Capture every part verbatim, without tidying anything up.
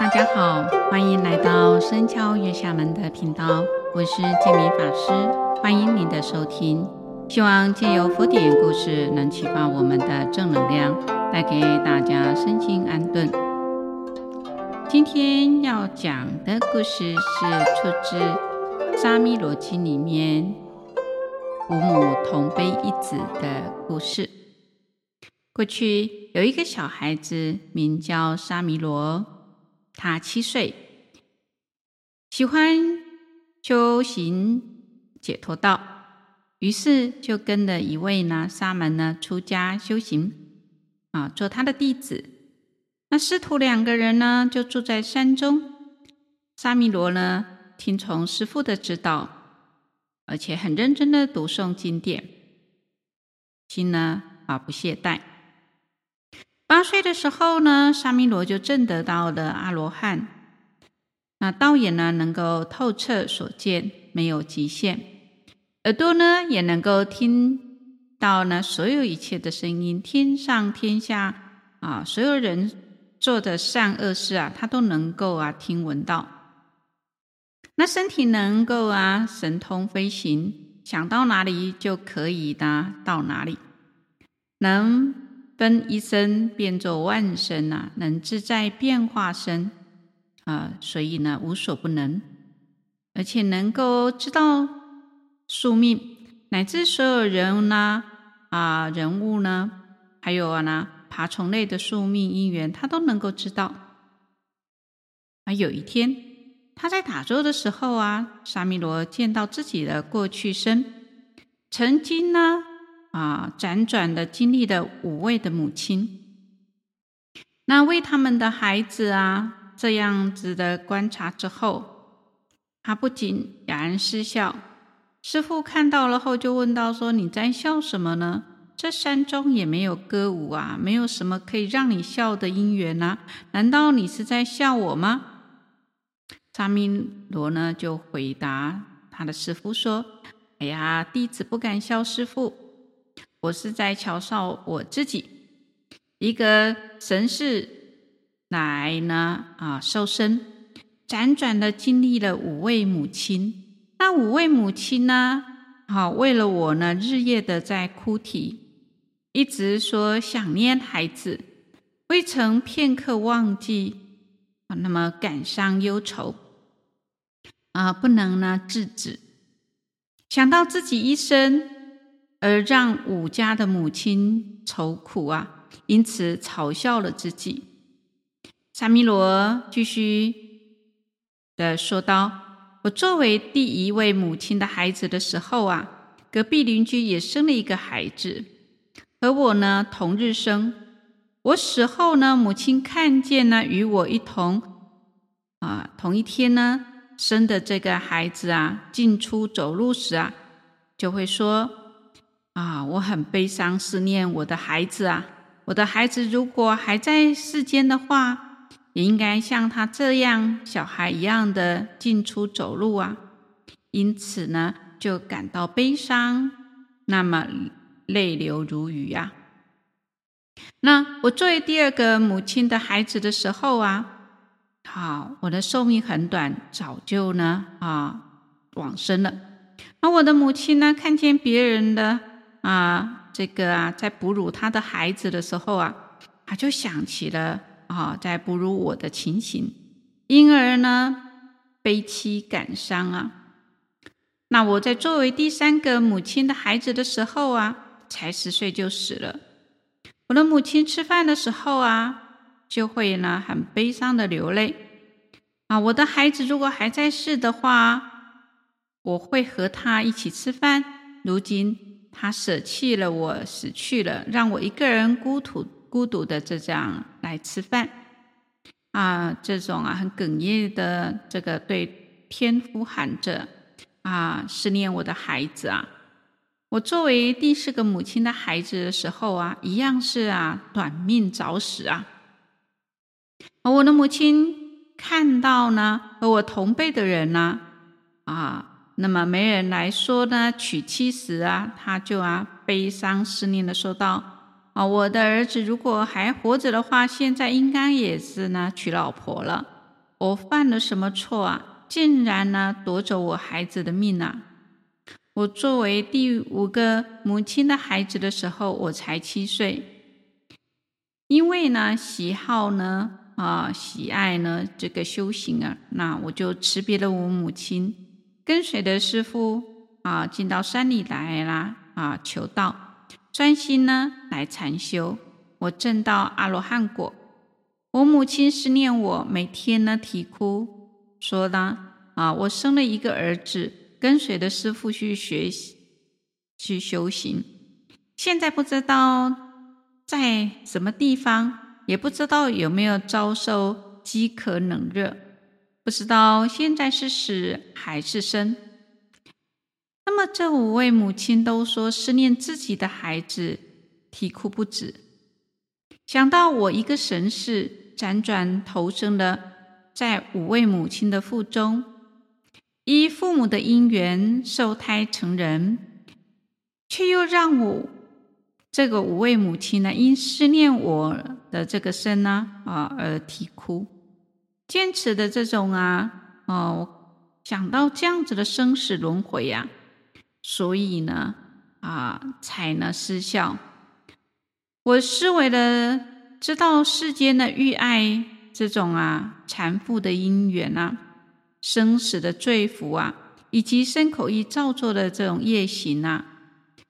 大家好，欢迎来到僧敲月下门的频道，我是建明法师，欢迎您的收听。希望借由佛典故事能启发我们的正能量，带给大家身心安顿。今天要讲的故事是出自《沙弥罗经》里面五母同悲一子的故事。过去有一个小孩子名叫沙弥罗，他七岁，喜欢修行解脱道，于是就跟了一位呢沙门呢出家修行啊，做他的弟子。那师徒两个人呢就住在山中。沙弥罗呢听从师父的指导，而且很认真的读诵经典，心呢啊不懈怠。八岁的时候呢，沙弥罗就证得到了阿罗汉，那道眼呢能够透彻所见，没有极限，耳朵呢也能够听到呢所有一切的声音，天上天下啊，所有人做的善恶事啊，他都能够啊听闻到。那身体能够啊神通飞行，想到哪里就可以呢到哪里，能分一身变作万身啊，能自在变化身啊、呃，所以呢无所不能，而且能够知道宿命，乃至所有人呢啊、呃、人物呢，还有啊呢爬虫类的宿命因缘，他都能够知道。而有一天，他在打坐的时候啊，沙弥罗见到自己的过去生，曾经呢。啊，辗转的经历了五位的母亲，那为他们的孩子啊这样子的观察之后，他不禁哑然失笑。师父看到了后就问到说：“你在笑什么呢？这山中也没有歌舞啊，没有什么可以让你笑的因缘啊，难道你是在笑我吗？”沙弥罗呢就回答他的师父说：“哎呀，弟子不敢笑师父。”我是在嘲笑我自己，一个神识来呢啊受身，辗转的经历了五位母亲，那五位母亲呢，啊为了我呢日夜的在哭啼，一直说想念孩子，未曾片刻忘记，啊那么感伤忧愁，啊不能呢制止，想到自己一生。而让五家的母亲愁苦啊，因此嘲笑了自己。沙弥罗继续的说道：“我作为第一位母亲的孩子的时候啊，隔壁邻居也生了一个孩子，和我呢同日生。我死后呢，母亲看见呢与我一同啊同一天呢生的这个孩子啊，进出走路时啊，就会说。”啊，我很悲伤思念我的孩子啊，我的孩子如果还在世间的话，也应该像他这样小孩一样的进出走路啊，因此呢就感到悲伤，那么泪流如雨啊。那我作为第二个母亲的孩子的时候啊，好，我的寿命很短，早就呢啊往生了。那我的母亲呢看见别人的啊，这个啊，在哺乳他的孩子的时候啊，他就想起了啊，在哺乳我的情形，因而呢，悲戚感伤啊。那我在作为第三个母亲的孩子的时候啊，才十岁就死了。我的母亲吃饭的时候啊，就会呢很悲伤的流泪啊。我的孩子如果还在世的话，我会和他一起吃饭。如今。他舍弃了我，死去了，让我一个人孤独孤独的这样来吃饭啊！这种啊很哽咽的这个对天父喊着啊，思念我的孩子啊！我作为第四个母亲的孩子的时候啊，一样是啊短命早死啊！我的母亲看到呢和我同辈的人呢啊。那么没人来说呢娶妻时啊，他就啊悲伤思念的说道：“啊，我的儿子如果还活着的话，现在应该也是呢娶老婆了。我犯了什么错啊，竟然呢、啊、夺走我孩子的命啊。我作为第五个母亲的孩子的时候，我才七岁。因为呢喜好呢啊、呃、喜爱呢这个修行啊，那我就辞别了我母亲，跟随的师父啊、呃、进到山里来啦啊、呃、求道，专心呢来禅修。我证到阿罗汉果。我母亲思念我，每天呢啼哭，说呢啊，我生了一个儿子，跟随着师父去学习去修行，现在不知道在什么地方，也不知道有没有遭受饥渴冷热，不知道现在是死还是生。那么这五位母亲都说思念自己的孩子，啼哭不止。想到我一个神识辗转投生的在五位母亲的腹中，依父母的因缘受胎成人，却又让我这个五位母亲呢，因思念我的这个身呢、啊、而啼哭。坚持的这种啊、呃、想到这样子的生死轮回啊，所以呢啊、呃、才呢失效。我思维了知道世间的欲爱这种啊缠缚的因缘啊，生死的罪福啊，以及身口意造作的这种业行啊，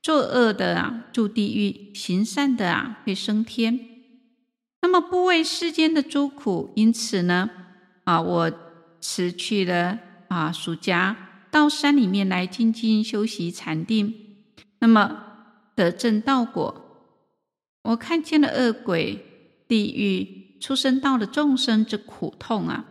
作恶的啊住地狱，行善的啊会升天。那么不畏世间的诸苦，因此呢啊我辞去了啊俗家，到山里面来静静修习禅定，那么得证道果。我看见了恶鬼、地狱、畜生道的众生之苦痛啊，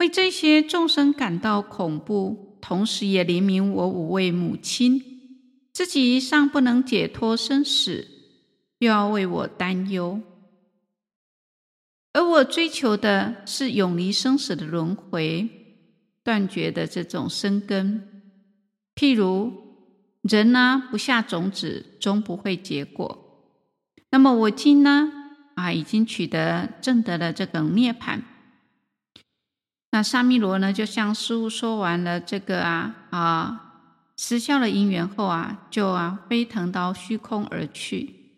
为这些众生感到恐怖，同时也怜悯我五位母亲，自己尚不能解脱生死，又要为我担忧。而我追求的是永离生死的轮回，断绝的这种生根。譬如人呢、啊，不下种子，终不会结果。那么我今呢啊已经取得证得了这个涅槃。那沙弥罗呢就向师父说完了这个啊啊失效的因缘后啊，就啊飞腾到虚空而去。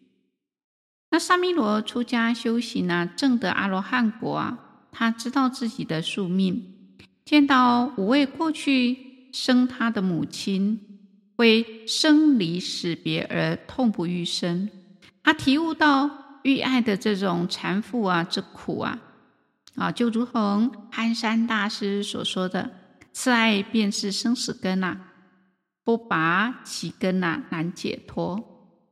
那沙弥罗出家修行啊，证得阿罗汉果啊，他知道自己的宿命，见到五位过去生他的母亲为生离死别而痛不欲生。他体悟到欲爱的这种缠缚啊之苦啊，啊就如同憨山大师所说的，此爱便是生死根啊，不拔其根啊难解脱。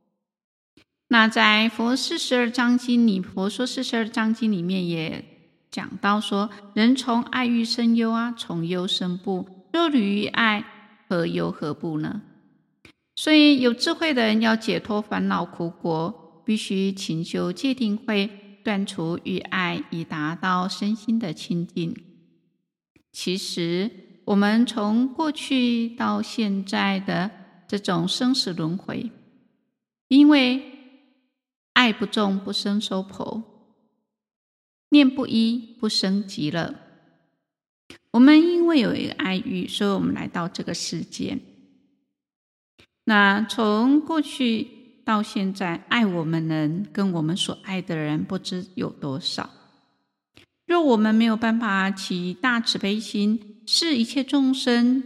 那在佛四十二章经里，佛说四十二章经里面也讲到说，人从爱欲生忧啊，从忧生怖，若离于爱，何忧何怖呢？所以有智慧的人要解脱烦恼苦果，必须勤修戒定慧，断除欲爱，以达到身心的清净。其实我们从过去到现在的这种生死轮回，因为爱不种不生娑婆，念不一不生极乐。我们因为有一个爱欲，所以我们来到这个世界。那从过去到现在，爱我们人跟我们所爱的人不知有多少。若我们没有办法起大慈悲心，视一切众生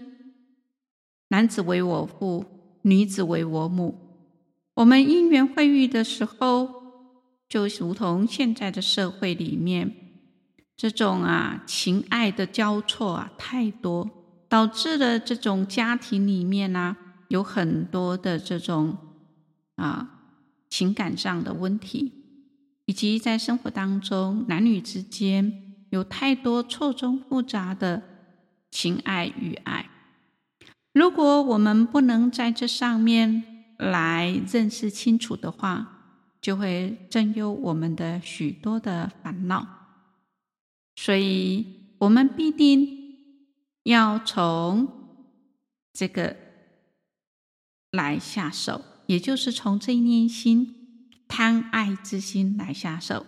男子为我父，女子为我母，我们因缘会遇的时候，就如同现在的社会里面这种啊情爱的交错啊太多，导致了这种家庭里面啊有很多的这种啊情感上的问题，以及在生活当中男女之间有太多错综复杂的情爱与爱。如果我们不能在这上面来认识清楚的话，就会占有我们的许多的烦恼。所以我们必定要从这个来下手，也就是从这一念心贪爱之心来下手。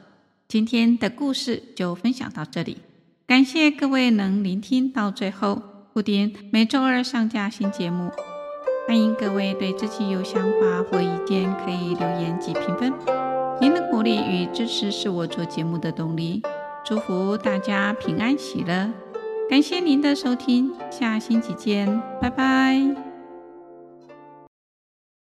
今天的故事就分享到这里。感谢各位能聆听到最后。布丁每周二上架新节目，欢迎各位对自己有想法或意见可以留言及评分，您的鼓励与支持是我做节目的动力。祝福大家平安喜乐，感谢您的收听，下星期见，拜拜。